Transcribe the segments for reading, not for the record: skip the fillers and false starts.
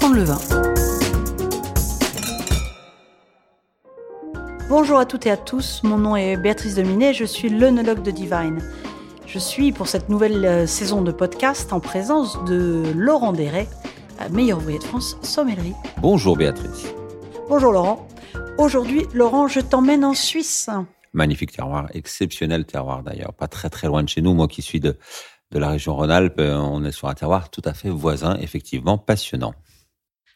prendre le vin. Bonjour à toutes et à tous, mon nom est Béatrice de Minet, je suis l'œnologue de Divine. Je suis pour cette nouvelle saison de podcast en présence de Laurent Derret, meilleur ouvrier de France, sommellerie. Bonjour Béatrice. Bonjour Laurent. Aujourd'hui, Laurent, je t'emmène en Suisse. Magnifique terroir, exceptionnel terroir d'ailleurs, pas très très loin de chez nous. Moi qui suis de la région Rhône-Alpes, on est sur un terroir tout à fait voisin, effectivement passionnant.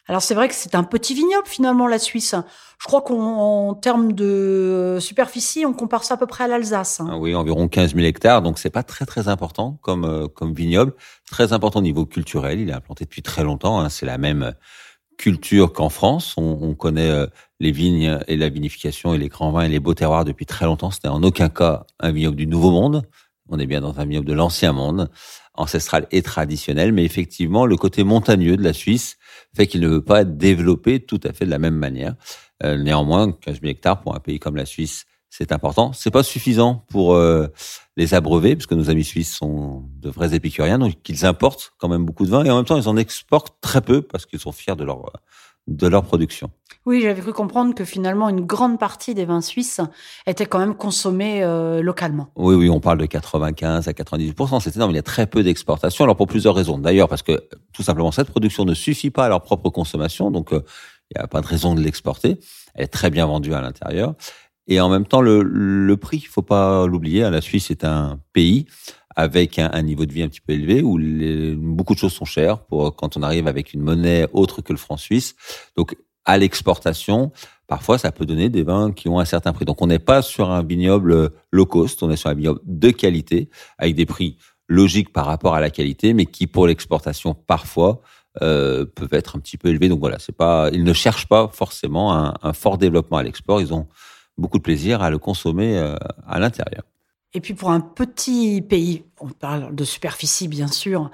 Alors c'est vrai que c'est un petit vignoble finalement la Suisse. Je crois qu'en termes de superficie, on compare ça à peu près à l'Alsace. Ah oui, environ 15 000 hectares, donc c'est pas très très important comme vignoble. Très important au niveau culturel, il est implanté depuis très longtemps, hein. C'est la même culture qu'en France. On connaît les vignes et la vinification et les grands vins et les beaux terroirs depuis très longtemps. Ce n'est en aucun cas un vignoble du Nouveau Monde. On est bien dans un vignoble de l'Ancien Monde, ancestral et traditionnel, mais effectivement, le côté montagneux de la Suisse fait qu'il ne veut pas être développé tout à fait de la même manière. Néanmoins, 15 000 hectares pour un pays comme la Suisse, c'est important. C'est pas suffisant pour les abreuver, puisque nos amis suisses sont de vrais épicuriens, donc ils importent quand même beaucoup de vin, et en même temps, ils en exportent très peu, parce qu'ils sont fiers de leur production. Oui, j'avais cru comprendre que finalement, une grande partie des vins suisses étaient quand même consommés localement. Oui, on parle de 95 à 98%, c'est énorme, il y a très peu d'exportation, alors pour plusieurs raisons. D'ailleurs, parce que tout simplement, cette production ne suffit pas à leur propre consommation, donc il n'y a pas de raison de l'exporter. Elle est très bien vendue à l'intérieur. Et en même temps, le prix, il ne faut pas l'oublier, la Suisse est un pays avec un niveau de vie un petit peu élevé, où beaucoup de choses sont chères quand on arrive avec une monnaie autre que le franc suisse. Donc, à l'exportation, parfois, ça peut donner des vins qui ont un certain prix. Donc, on n'est pas sur un vignoble low cost, on est sur un vignoble de qualité, avec des prix logiques par rapport à la qualité, mais qui, pour l'exportation, parfois, peuvent être un petit peu élevés. Donc, voilà, ils ne cherchent pas forcément un fort développement à l'export. Ils ont beaucoup de plaisir à le consommer à l'intérieur. Et puis pour un petit pays, on parle de superficie bien sûr,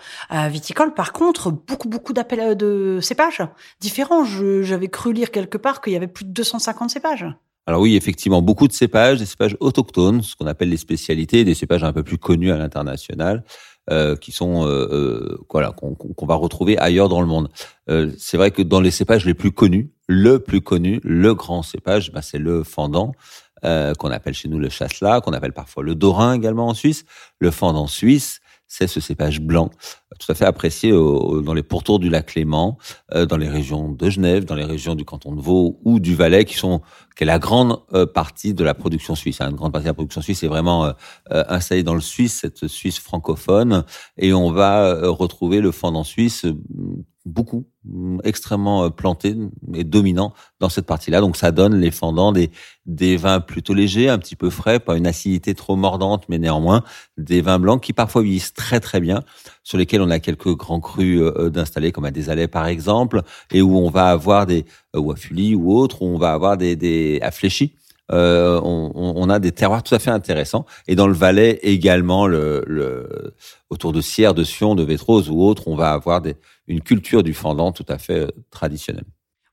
viticole, par contre, beaucoup d'appels de cépages différents. J'avais cru lire quelque part qu'il y avait plus de 250 cépages. Alors oui, effectivement, beaucoup de cépages, des cépages autochtones, ce qu'on appelle les spécialités, des cépages un peu plus connus à l'international, qui sont qu'on va retrouver ailleurs dans le monde. C'est vrai que dans les cépages les plus connus, le grand cépage, c'est le Fendant, qu'on appelle chez nous le Chasselas, qu'on appelle parfois le Dorin également en Suisse. Le Fendant suisse, c'est ce cépage blanc, tout à fait apprécié dans les pourtours du lac Léman, dans les régions de Genève, dans les régions du canton de Vaud ou du Valais, qui est la grande partie de la production suisse. Une grande partie de la production suisse est vraiment installée dans le Suisse, cette Suisse francophone, et on va retrouver le Fendant suisse beaucoup, extrêmement planté et dominant dans cette partie-là. Donc, ça donne les fendants des vins plutôt légers, un petit peu frais, pas une acidité trop mordante, mais néanmoins des vins blancs qui parfois vieillissent très très bien, sur lesquels on a quelques grands crus d'installer, comme à Désaley par exemple, et où on va avoir ou à Fully ou autres, où on va avoir à Fléchis. On a des terroirs tout à fait intéressants. Et dans le Valais également, autour de Sierre, de Sion, de Vétroz ou autres, on va avoir une culture du fendant tout à fait traditionnelle.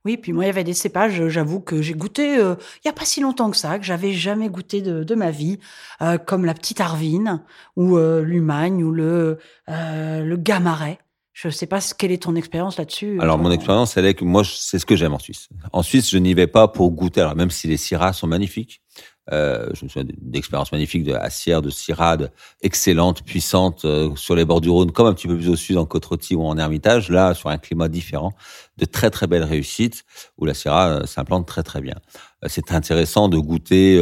Oui, puis moi, il y avait des cépages, j'avoue que j'ai goûté il n'y a pas si longtemps que ça, que j'avais jamais goûté de ma vie, comme la Petite Arvine ou l'Humagne ou le Gamaret. Je ne sais pas quelle est ton expérience là-dessus. Alors, mon expérience, elle est que moi, c'est ce que j'aime en Suisse. En Suisse, je n'y vais pas pour goûter. Alors, même si les Syrahs sont magnifiques, je me souviens d'expériences magnifiques à Sierre, de Syrah, excellentes, puissantes, sur les bords du Rhône, comme un petit peu plus au sud, en Côte-Rôtie ou en Hermitage, là, sur un climat différent, de très, très belles réussites, où la Syrah s'implante très, très bien. C'est intéressant de goûter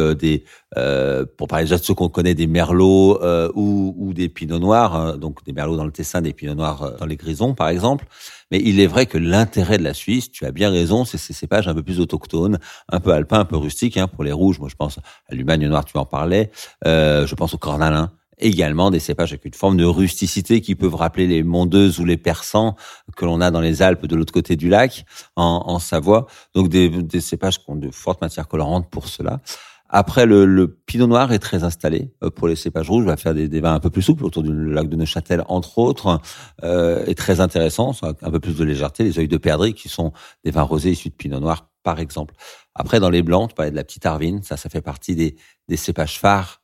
pour parler déjà de ceux qu'on connaît, des merlots ou des pinots noirs, donc des merlots dans le Tessin, des pinots noirs dans les Grisons, par exemple. Mais il est vrai que l'intérêt de la Suisse, tu as bien raison, c'est ces cépages un peu plus autochtones, un peu alpins, un peu rustiques. Pour les rouges, moi je pense à l'Humagne noire, tu en parlais, je pense au Cornalin. Également des cépages avec une forme de rusticité qui peuvent rappeler les Mondeuses ou les Perçants que l'on a dans les Alpes de l'autre côté du lac, en Savoie. Donc des cépages qui ont de fortes matières colorantes pour cela. Après, le pinot noir est très installé. Pour les cépages rouges, on va faire des vins un peu plus souples autour du lac de Neuchâtel, entre autres, est très intéressant, un peu plus de légèreté. Les Œils de Perdrix, qui sont des vins rosés issus de pinot noir, par exemple. Après, dans les blancs, on parlait de la Petite Arvine, ça fait partie des cépages phares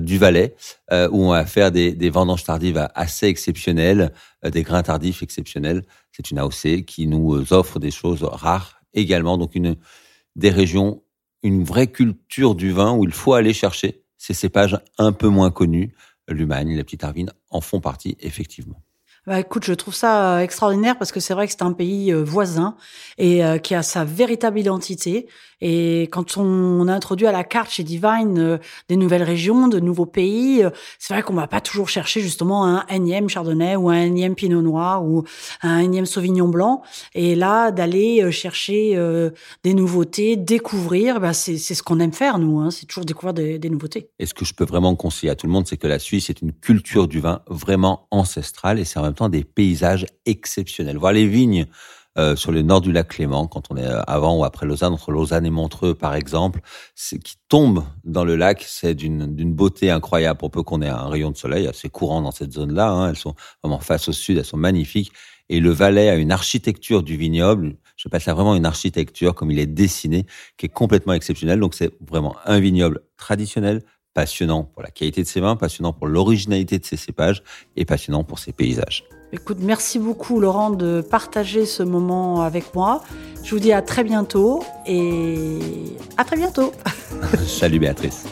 du Valais, où on va faire des vendanges tardives assez exceptionnelles, des grains tardifs exceptionnels. C'est une AOC qui nous offre des choses rares également. Donc, des régions, une vraie culture du vin où il faut aller chercher ces cépages un peu moins connus. L'Humagne, la Petite Arvine en font partie, effectivement. Bah écoute, je trouve ça extraordinaire parce que c'est vrai que c'est un pays voisin et qui a sa véritable identité. Et quand on a introduit à la carte chez Divine des nouvelles régions, de nouveaux pays, c'est vrai qu'on va pas toujours chercher justement un énième Chardonnay ou un énième Pinot Noir ou un énième Sauvignon Blanc. Et là, d'aller chercher des nouveautés, découvrir, bah c'est ce qu'on aime faire nous. Hein, c'est toujours découvrir des nouveautés. Et ce que je peux vraiment conseiller à tout le monde, c'est que la Suisse est une culture du vin vraiment ancestrale et c'est en même temps des paysages exceptionnels. Voir les vignes sur le nord du lac Léman, quand on est avant ou après Lausanne, entre Lausanne et Montreux par exemple, qui tombent dans le lac, c'est d'une beauté incroyable. Pour peu qu'on ait un rayon de soleil assez courant dans cette zone-là, hein, elles sont vraiment face au sud, elles sont magnifiques. Et le Valais a une architecture du vignoble, je passe là vraiment une architecture comme il est dessiné, qui est complètement exceptionnelle. Donc c'est vraiment un vignoble traditionnel, passionnant pour la qualité de ses vins, passionnant pour l'originalité de ses cépages et passionnant pour ses paysages. Écoute, merci beaucoup Laurent de partager ce moment avec moi. Je vous dis à très bientôt et à très bientôt. Salut Béatrice.